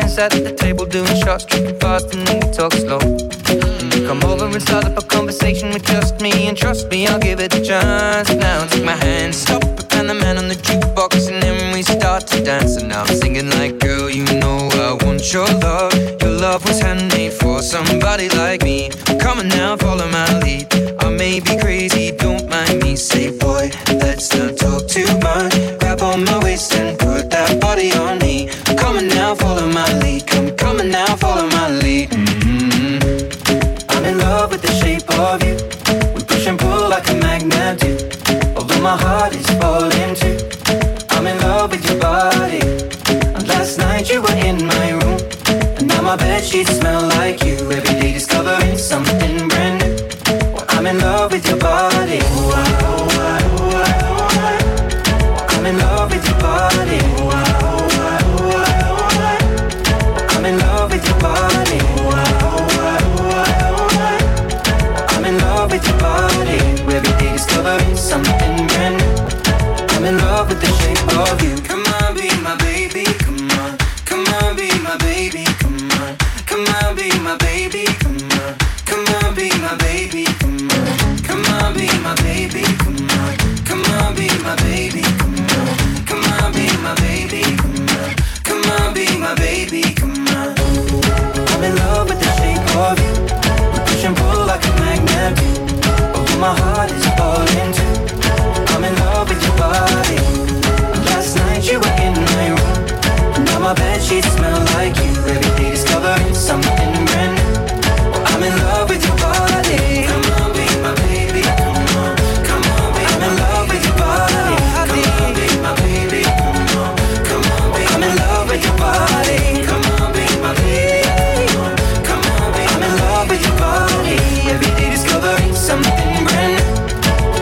friends at the table doing shots, tripping fast, and then we talk slow. Come over and start up a conversation with just me, and trust me, I'll give it a chance. Now take my hand, stop, and the man on the jukebox, and then we start to dance. And now I'm singing like, girl, you know I want your love. Your love was handmade for somebody like me. Come on now, follow my lead. I may be crazy, don't mind me. Say, boy, let's not talk too much. Grab on my waist and put that body on me. I'm coming now, follow my lead. I'm coming now, follow my lead. I'm in love with the shape of you. We push and pull like a magnet do. Although my heart is falling too. I'm in love with your body. And last night you were in my room. And now my bedsheets smell like you. Every day discovering something brand new. Well, I'm in love with your body. Ooh, I'm in love with your body. I'm in love with your body. I'm in love with your body. Every day discovering something brand new. I'm in love with the shape of you. Come on, be my baby, come on. Come on, be my baby, come on. Come on, be my baby, come on. Come on, be my baby, come on. Come on, be my baby, come on. Come on, be my baby, come on. Come on, be my baby, come on. Come on, be my baby, come on. I'm in love with the shape of you. We push and pull like a magnet. Oh, my heart is falling too. I'm in love with your body. Last night you were in my room. Now my bedsheets smell like you. Every day discovering something brand new. I'm in love with your body. Come on, be my baby. Come on, come on, be I'm in love with your body. Come on, be my baby. Come on, come on, be I'm in love with your body. Come on, be my baby. Come on, be I'm in love with your body. Every day discovering something brand new.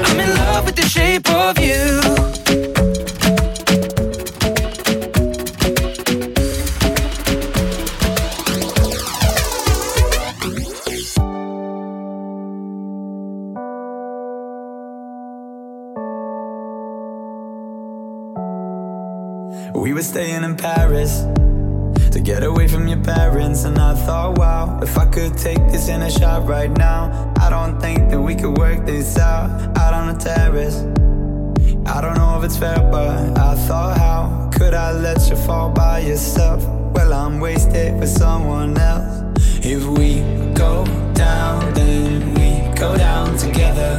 I'm in love with the shape of you. We were staying in Paris to get away from your parents. And I thought, wow, if I could take this in a shot right now. I don't think that we could work this out on the terrace. I don't know if it's fair, but I thought, how could I let you fall by yourself? Well, I'm wasted for someone else. If we go down, then we go down together.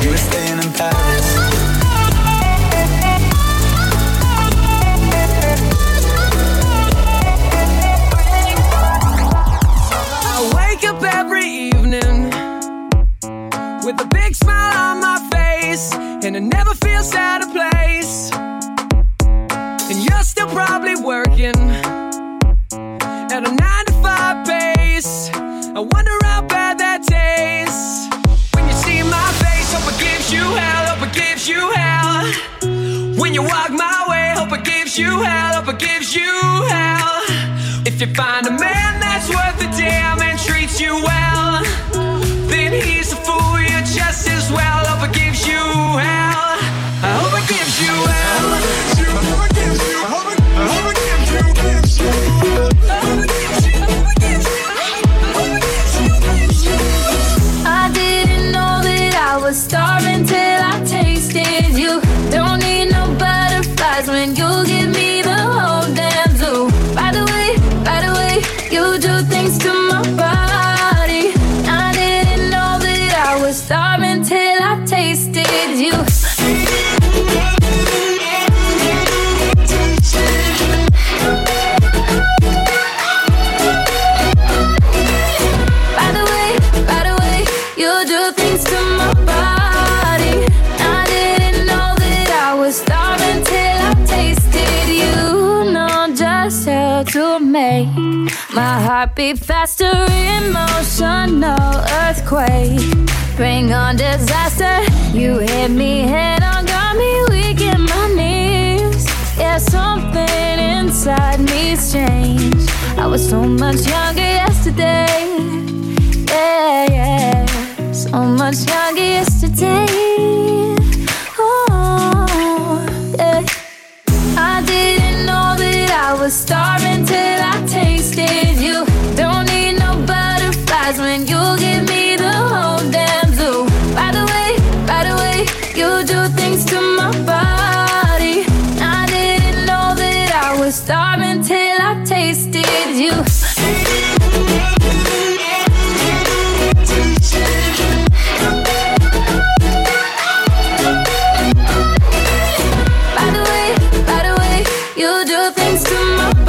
We're staying in Paris. I wake up every evening with a big smile on my face, and I never feel out of place. And you're still probably working at a 9-to-5 pace. I wonder how bad that tastes. Hope it gives you hell, hope it gives you hell. When you walk my way, hope it gives you hell, hope it gives you hell. If you find a man that's worth a damn and treats you well, then he's a fool, you're just as well. Hope it gives you hell, I hope it gives you hell. Hope it gives you, hope it gives you, hope it gives you, hope it gives you, hope it gives you, hope it gives you, hope it gives you. I didn't know I was starving till I tasted you. Don't need no butterflies when you give me the whole damn zoo. By the way, you do things to my body. I to make my heart beat faster, emotional earthquake. Bring on disaster, you hit me head on, got me weak in my knees. Yeah, something inside me's changed. I was so much younger yesterday. Yeah, yeah, so much younger yesterday. I was starving till I tasted you. Don't need no butterflies when you give me the whole damn zoo. By the way, you do things to my body. I didn't know that I was starving till I tasted you. By the way, you do things to my body.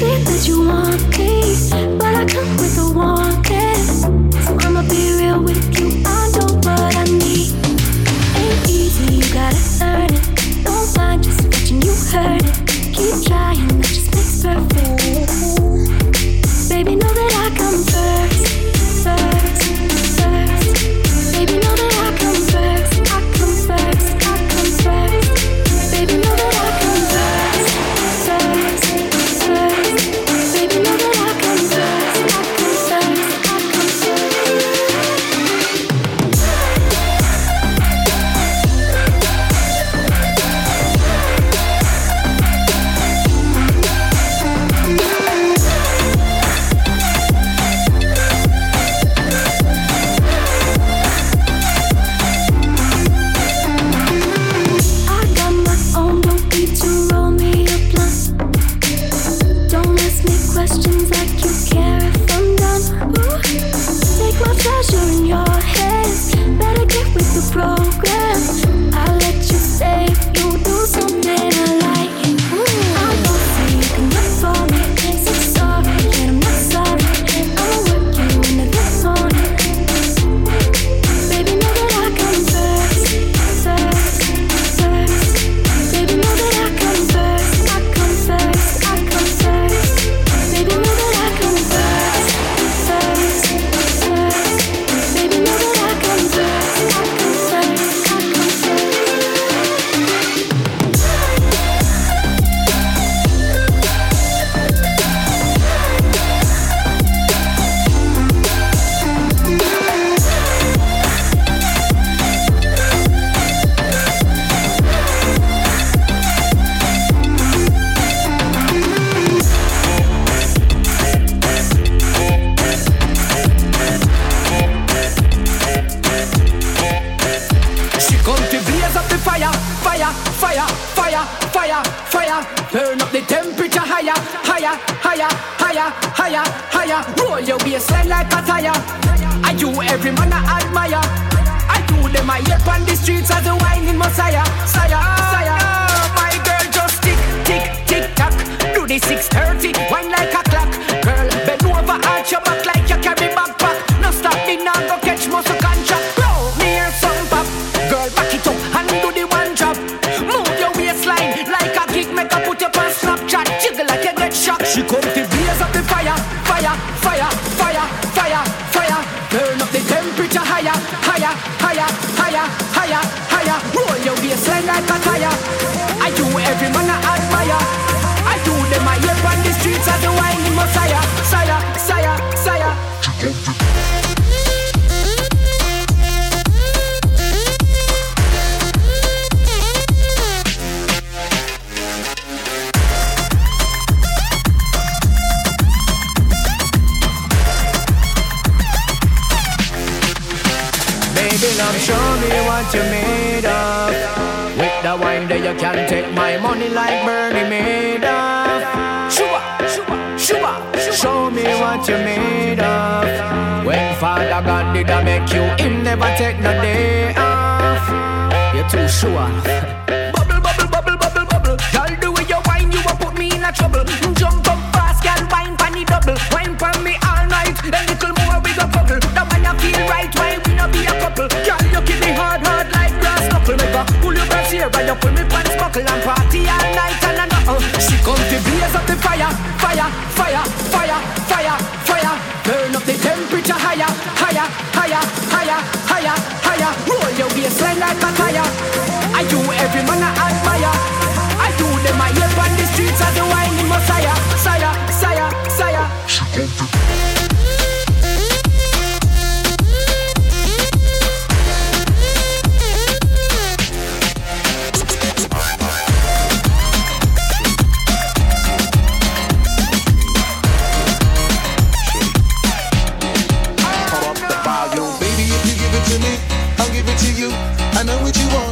That you want me, but I come with a warning, so I'ma be I know what you want.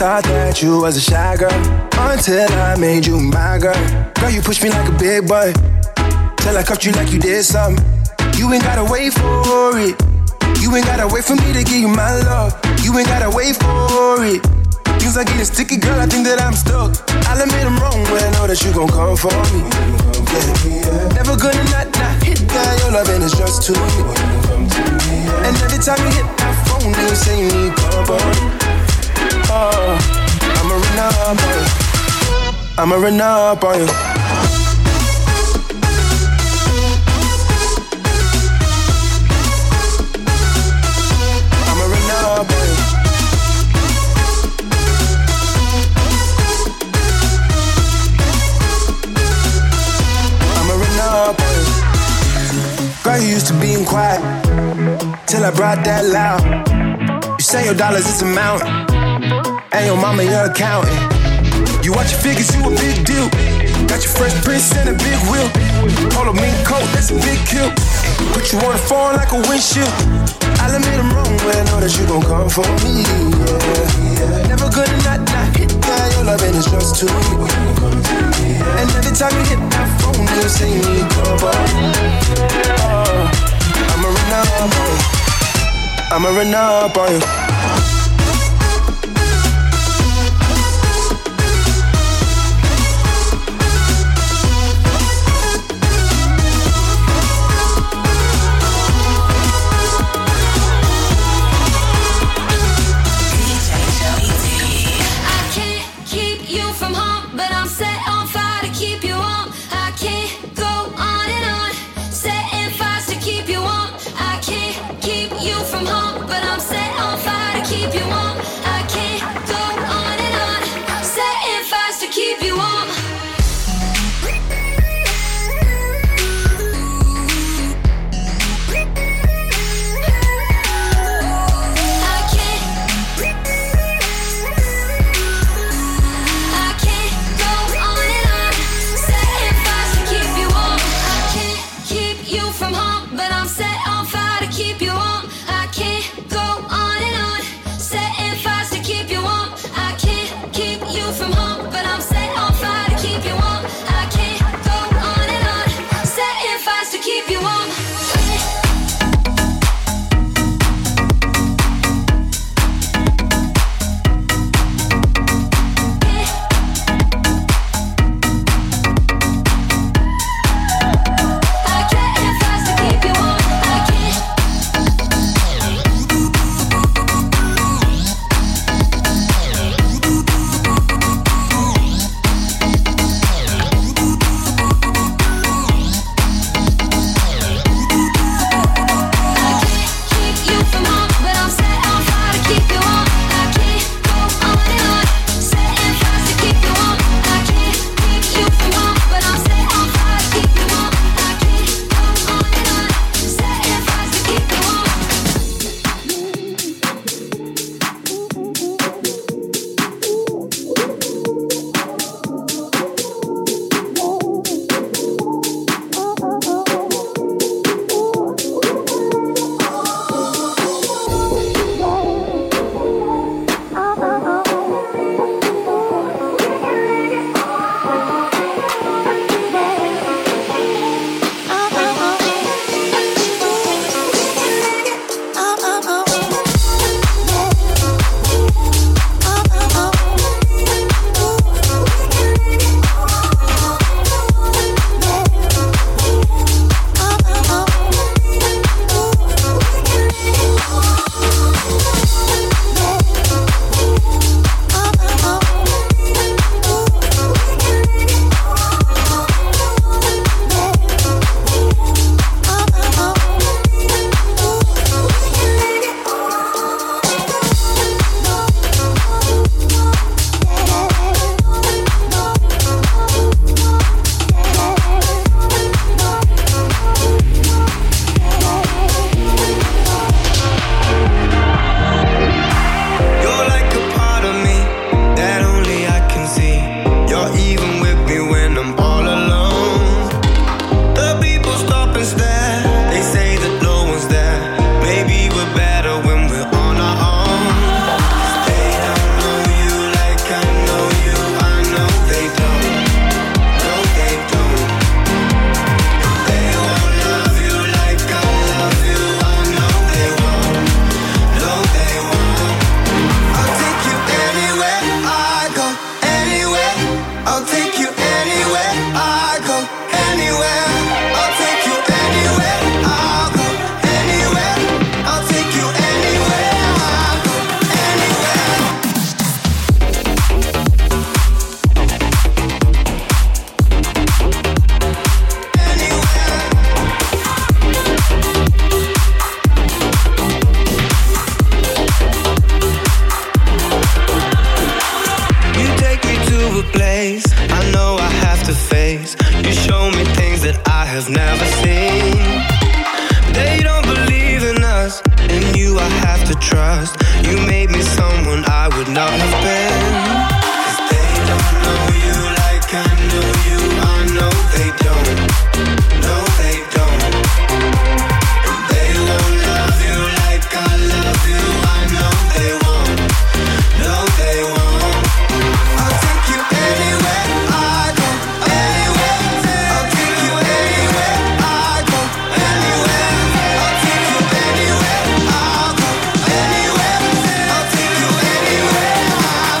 Thought that you was a shy girl until I made you my girl. Girl, you pushed me like a big boy till I cuffed you like you did something. You ain't gotta wait for it. You ain't gotta wait for me to give you my love. You ain't gotta wait for it. Things are getting sticky, girl, I think that I'm stuck. I'll admit I'm wrong, but I know that you gon' come for me. Yeah. Never gonna not hit that. Your love and it's just too me. And every time you hit my phone, you say you need cover. Oh, I'ma run up on you. I'ma run up on you. Girl, you used to being quiet till I brought that loud. You say your dollars is a mountain and your mama your accountant. You watch your figures, you a big deal. Got your fresh prints and a big wheel. Polo mink coat, that's a big kill. Put you on the phone like a windshield. I'll admit I'm wrong, but I know that you gon' come for me. Yeah. Never gonna not hit that. Your love and it's just too me. And every time you hit that phone, you say you need cover. I'ma run up on you. I can't keep you from home, but I'm set on fire to keep you warm. I can't go on and on, setting fires to keep you warm. I can't keep you from home, but I'm set on fire. ways. You show me things that I have never seen. They don't believe in us, and you I have to trust. You made me someone I would not have been. 'Cause they don't know you like I know you. I know they don't. No, they don't. And they don't love you like I love you. I know they won't. No, they won't. I'll take you anywhere I go. Anywhere. I'll take you anywhere I go. Anywhere. I'll take you anywhere I go. Anywhere. I'll take you anywhere I go.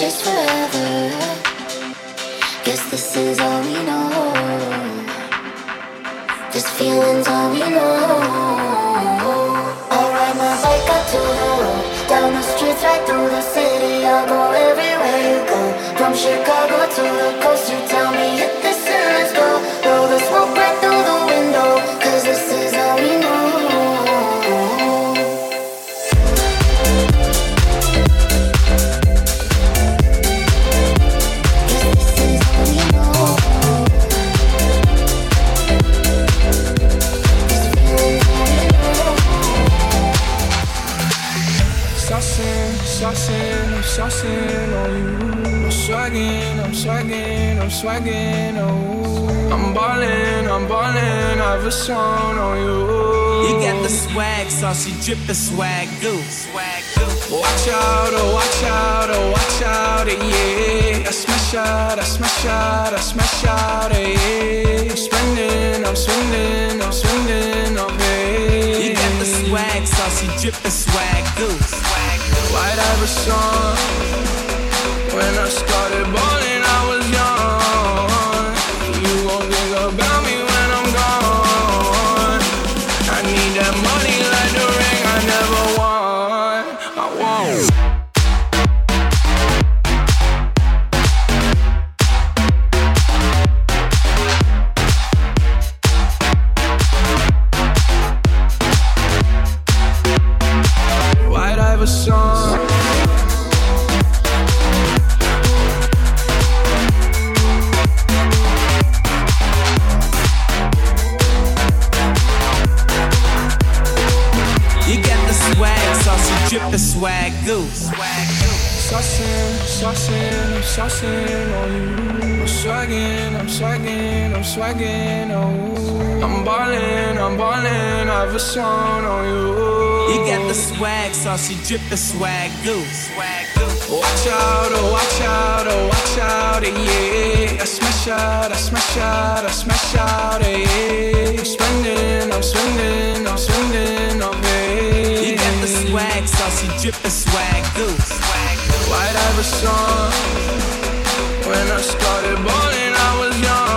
just forever. Guess this is all we know. This feeling's all we know. I'll ride my bike up to the road, down the streets, right through the city. I'll go everywhere you go, from Chicago to the coast. You tell me hit this and let's go. Blow the smoke right through the window, 'cause this is all we know. Saucing on you, I'm swagging, oh. I'm ballin', I've a song on you. You got the swag, saucy drippin' swag do. Watch out, yeah. I smash out, yeah. I'm swingin', oh yeah. You got the swag, saucy drippin' swag do. Why'd I have a song? When I started balling, I was young. You gon' think about me when I'm gone. I need that money like the ring I never won. I won't. Why'd I have a song? The swag goose. Saucing on you. I'm swagging, oh. I'm ballin', I've a song on you. You got the swag, saucy drip the swag goose. Watch out, yeah. I smash out, yeah. I'm swingin', okay. You got the swag, saucy drippin' swag goose. Why'd I have a song? When I started ballin', I was young.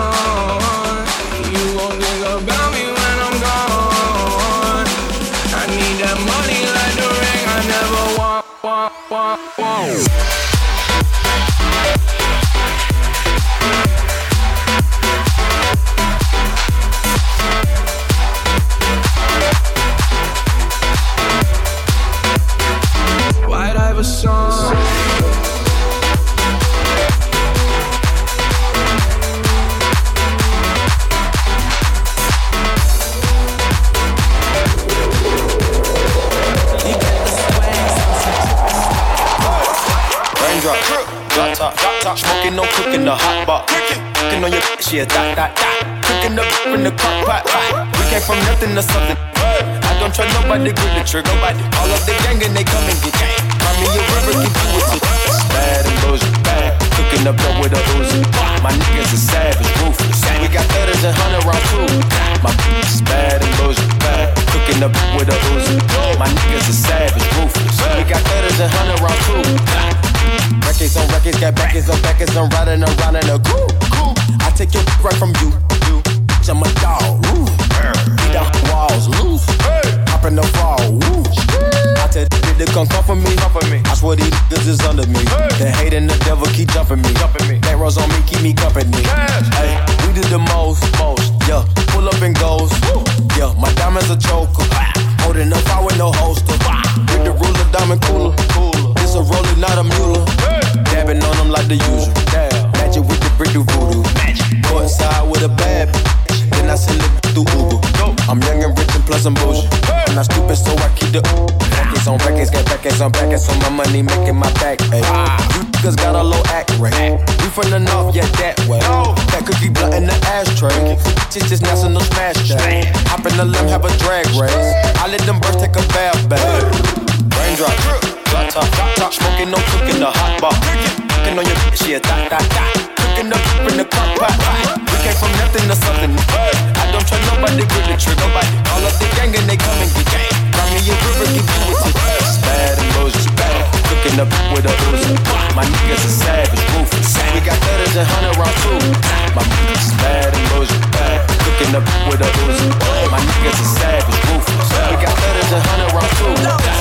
You gon' think about me when I'm gone. I need that money like the ring I never want. Smoking, no cooking the hot pot. Cooking on your bitch, yeah, that. Cooking up in the crock pot. We came from nothing to something. I don't trust nobody, grip the trigger, nobody. All of the gang and they come and get gang. Mommy, your river can do it to bad and those are bad. Cooking up dope with a Uzi. My niggas are savage, ruthless. We got 30s and 100 round crew. My bitch is bad and those are bad. Cooking up with a Uzi. My niggas are savage, ruthless. We got 30s and 100 round crew. Records, got backers, I'm riding a group. I take your right from you. I'm a dog, woo. Beat out walls, loose. Poppin' the fall, woo. I tell this to come for me. I swear these niggas is under me. The hate and the devil keep jumping me. That rolls on me, keep me company. Hey, we do the most, yeah. Pull up and goes, yeah. My diamonds a choker, holding up out with no holster. With the ruler, diamond cooler. A roller, not a mule. Dabbing on them like the usual. Magic with the brick do voodoo. Go inside with a bad bitch. Then I send it through Uber. I'm young and rich and plus I'm bougie. I'm not stupid, so I keep the records, got backers. So my money making my back. Ay. You niggas got a low act rate. We from the north, yeah, that way. That cookie blunt in the ashtray. It's just national smash day. Hop in the limb, have a drag race. I let them birds take a bath. Raindrop. Top, smoking, no cooking the hot pot. Cooking on your bitch, yeah, that. Cooking up in the crock pot. We came from nothing to something. I don't trust nobody, grip the trigger, nobody. All of the gang and they come and get gang. Grab me a river, give you a bad and bad. Cooking in the with a loser. My niggas are savage, ruthless. We got letters and 100 round too. My niggas is bad and bullshit, bad. Cooking up with a loser. My niggas are savage, ruthless. We got letters and 100 round too.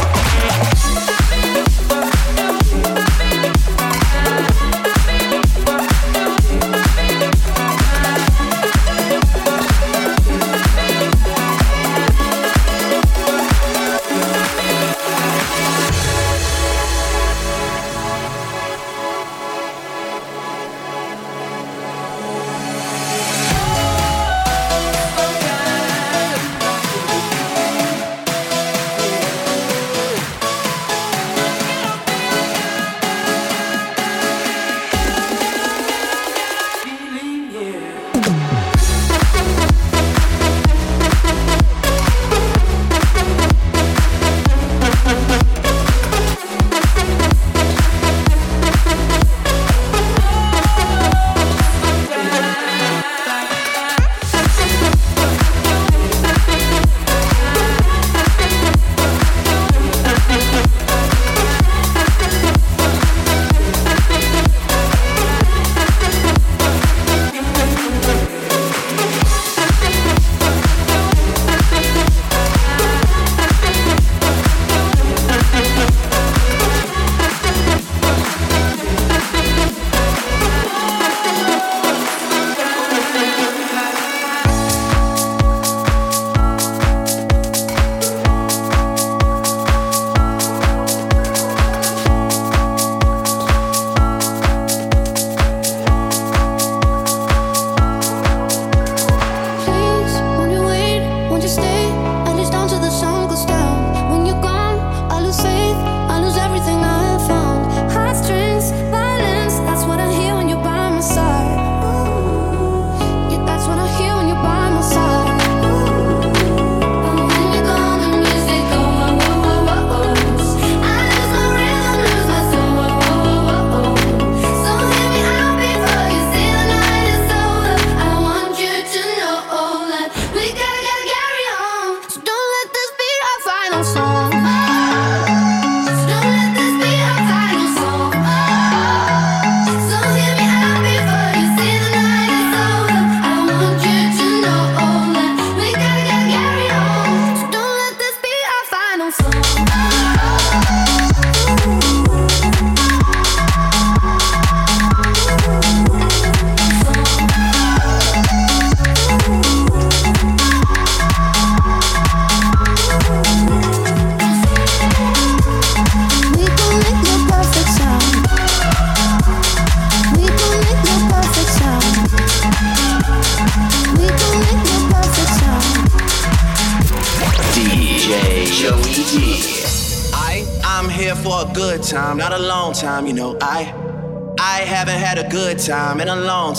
Time in a long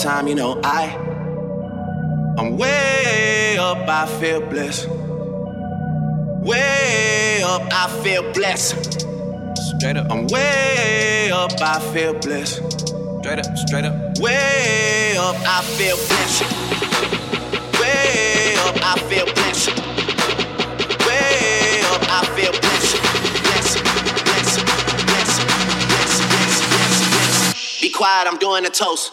time, you know, I'm way up, I feel blessed. Way up, I feel blessed. Straight up, I'm way up, I feel blessed. Straight up, way up, I feel blessed. Way up, I feel blessed. Way up, I feel blessed. Be quiet, I'm doing a toast.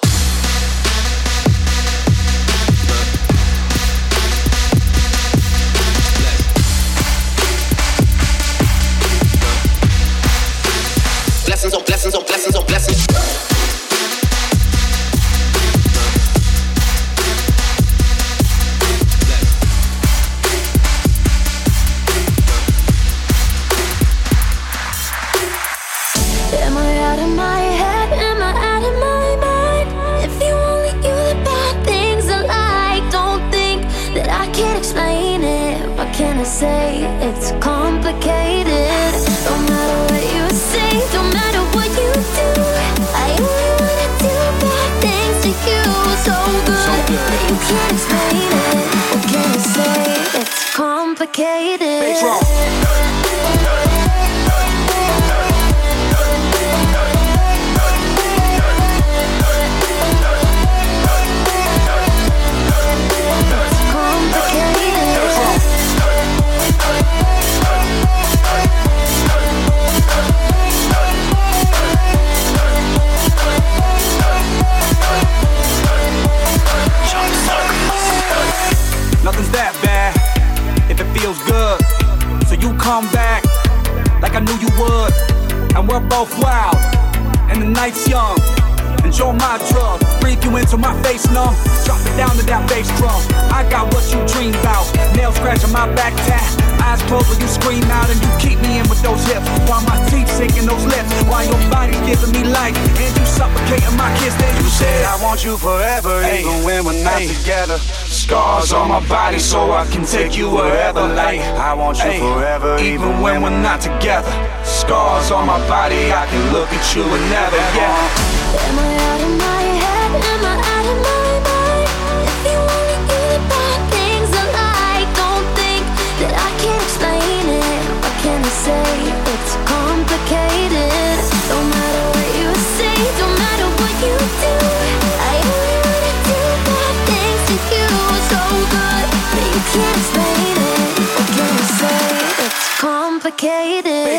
Blessings on blessings on blessings on blessings. Am I out of my head? Am I out of my mind? If you only knew the bad things I like, don't think that I can't explain it. What can I say? It's complicated. No matter what you say, no matter what you do, I only wanna do bad things to you. So good that you can't explain it. What can I say? It's complicated. It's wrong. we're both wild, and the night's young. Enjoy my drug, breathe you into my face numb. Drop it down to that bass drum. I got what you dream about. Nails scratching my back tap. Eyes closed when you scream out, and you keep me in with those hips. While my teeth sinking those lips, while your body's giving me life, and you suffocating my kiss. Then you said I want you forever, ay, even when we're not together. Scars on my body, so I can take you wherever. Like I want you forever, even when we're not together. Scars on my body, I can look at you and never Am I out of my head? Am I out of my mind? If you wanna hear the bad things I like, don't think that I can't explain it. What can I say? It's complicated. Don't matter what you say, don't matter what you do, I only wanna do bad things to you. So good that you can't explain it. What can I say? It's complicated.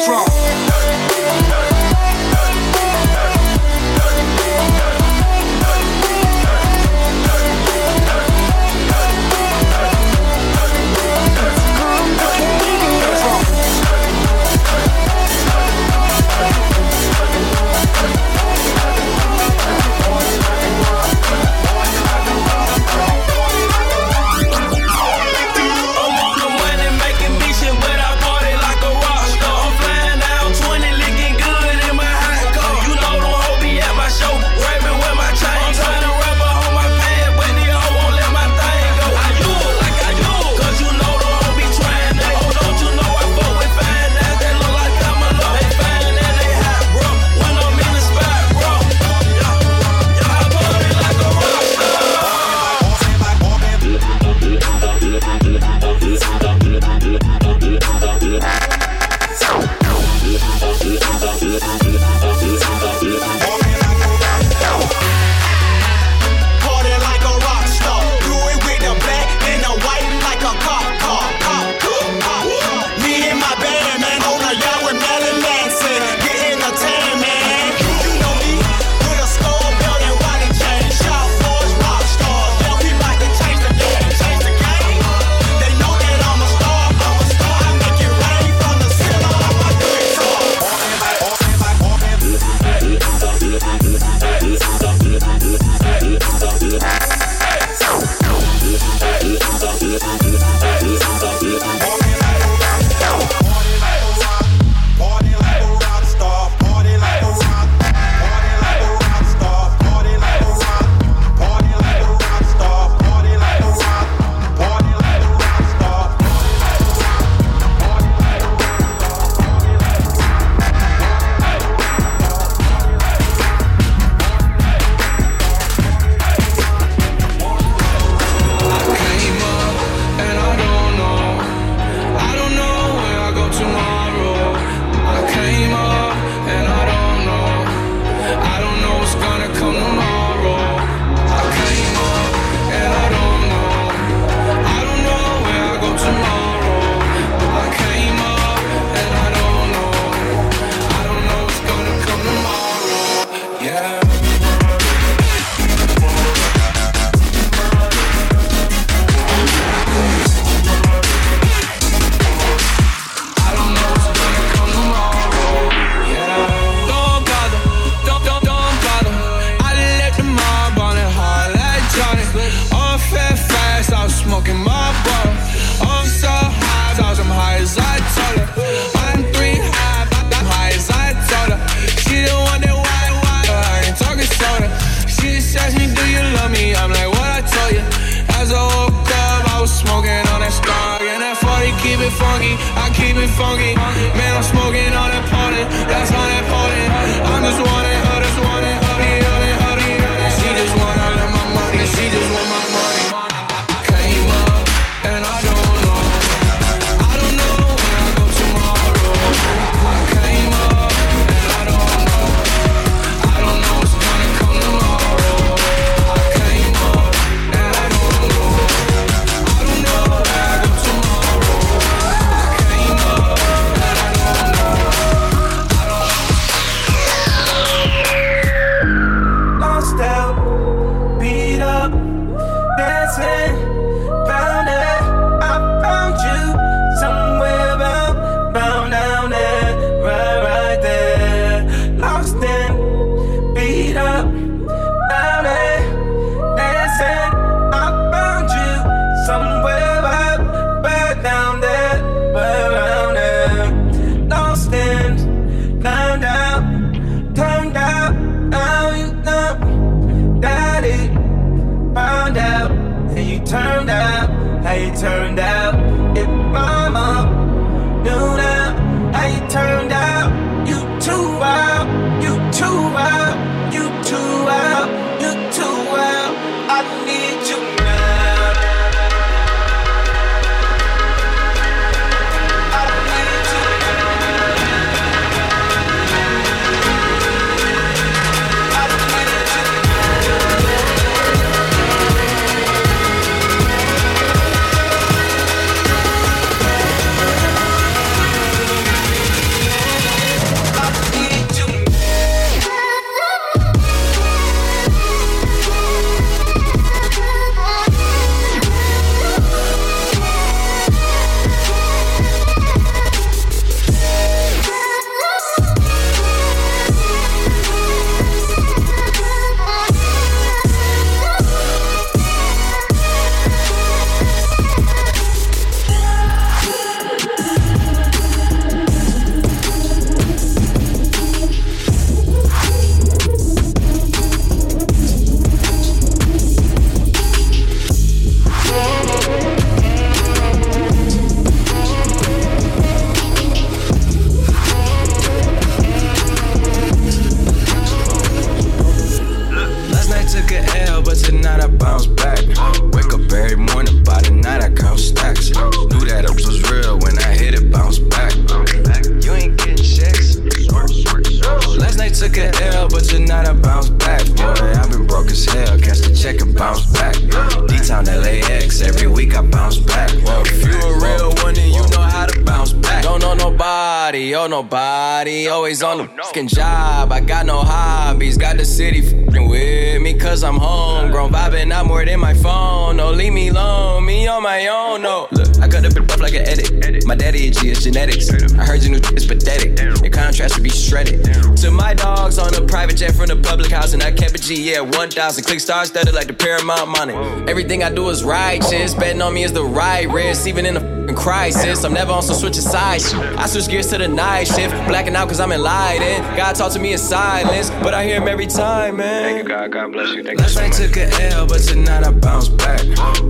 nobody, oh nobody. Always on the fucking job, I got no hobbies. Got the city fucking with me, cause I'm homegrown. Vibing out more than my phone, no, leave me alone. Me on my own, no. Look, I cut the bitch up like an edit. My daddy a G, it's genetics. I heard your new is pathetic. Your contrast should be shredded. To my dogs on a private jet from the public house, and I kept a G, yeah, 1,000. Click stars studded like the Paramount money. Everything I do is righteous, betting on me is the right risk. Even in the crisis, I'm never on some switching sides. I switch gears to the night shift, blacking out cause I'm enlightened. God talk to me in silence, but I hear him every time, man. Thank you, God, God bless you. Thank you so much. Last night took an L, but tonight I bounce back.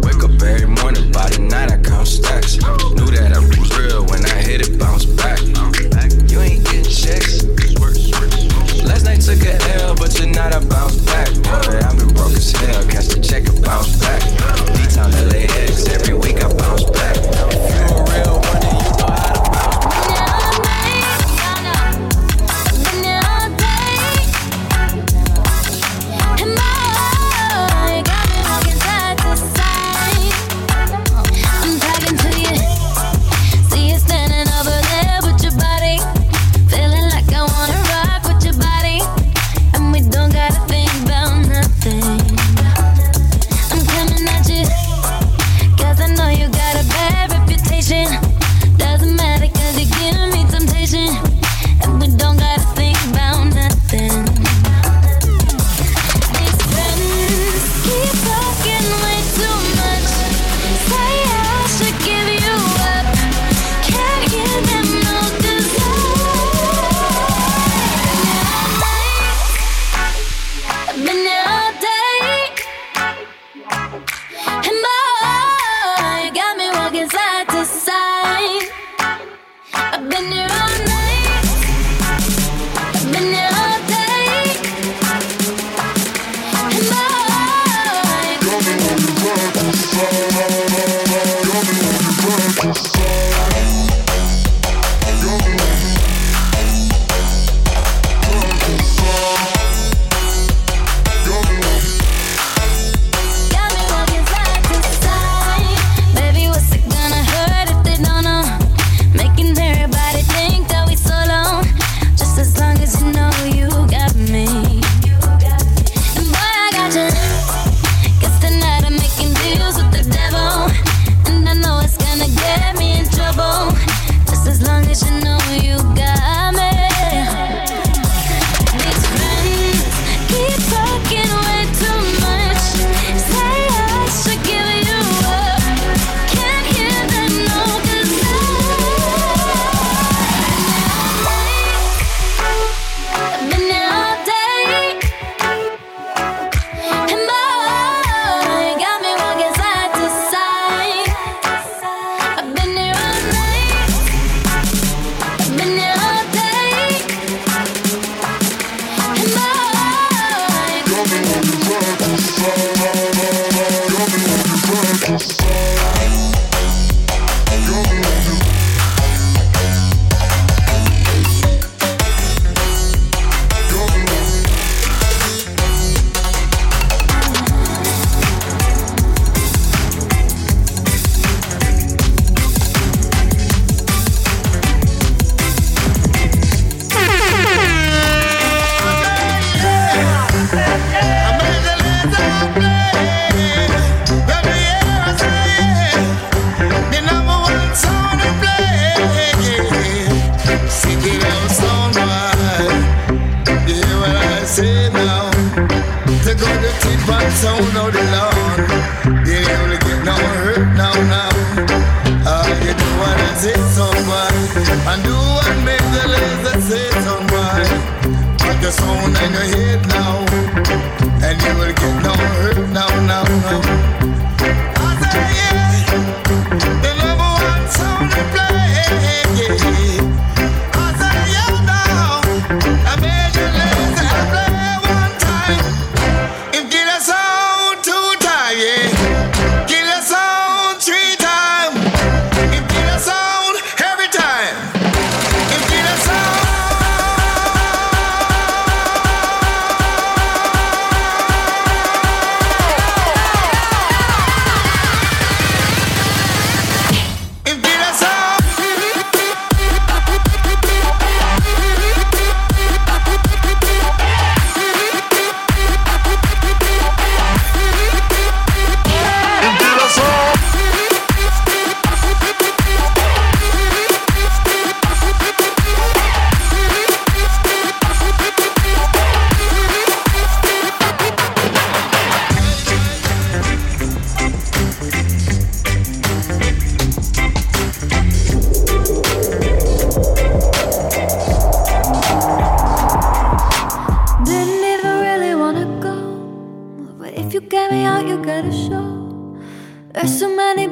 Wake up every morning, by the night I count stacks. Knew that I was real when I hit it, bounce back. You ain't getting checks. Last night took an L, but tonight I bounce back. Boy, I've been broke as hell, catch the check and bounce back. D-Town LAX, every week I bounce back.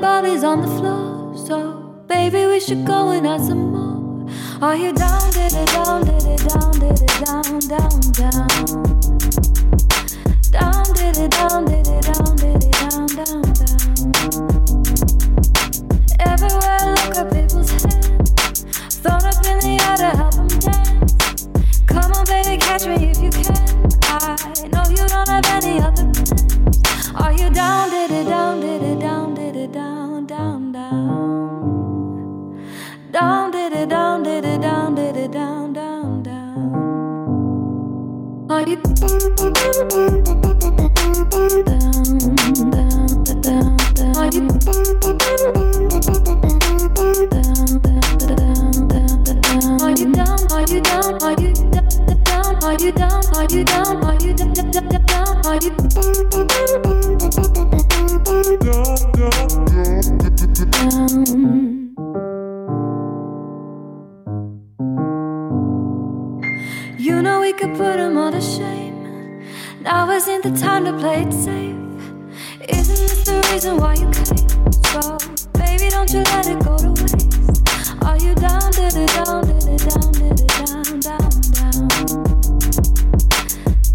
everybody's on the floor. So, baby, we should go and add some more. Are you down, did it, down, did it, down, did it, down, down, down? Down, did it, down, did it, down, did it, down, down, down. Everywhere I look at people's hands, thrown up in the air to help them dance. Come on, baby, catch me if you can. I know you don't have any other plans. Are you down, did it, down, did it, down, did it, down, down, down? Down, did it, down, did it, down, did it, down, down, down? Are you down, are you down, are you down? Are you down? Are you down? Are you down? Down? Are you down? You know we could put 'em all to shame. Now isn't the time to play it safe. Isn't this the reason why you came? So baby, don't you let it go to waste. Are you down? Did it down? Did it down? Did it down? Down? Down?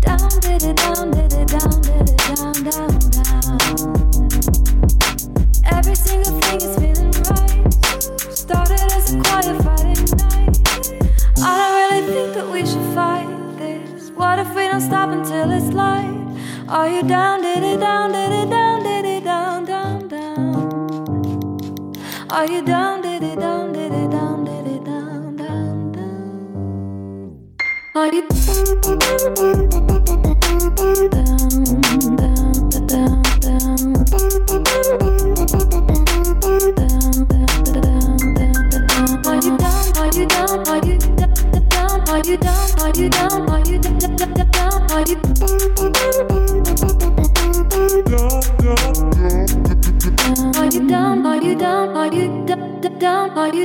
Down, did it, down, did it, down, did it, down, down, down. Every single thing is feeling right. Started as a quiet Friday night. I don't really think that we should fight this. What if we don't stop until it's light? Are you down, did it, down, did it, down, did it, down, down, down? Are you down, did it, down, did it, down, did it, down, down, down? Are you down? Down, down, down, down. Are you down? Are you down? Are you down? Are you down? Are you down? Are you down? Are you down? Are you down? Are you down? Are you down? Are you down? Are you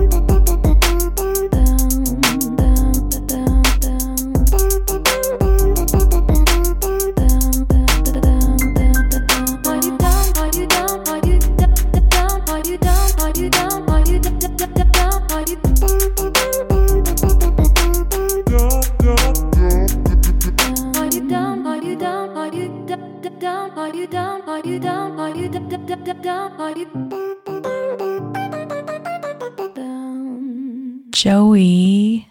Joey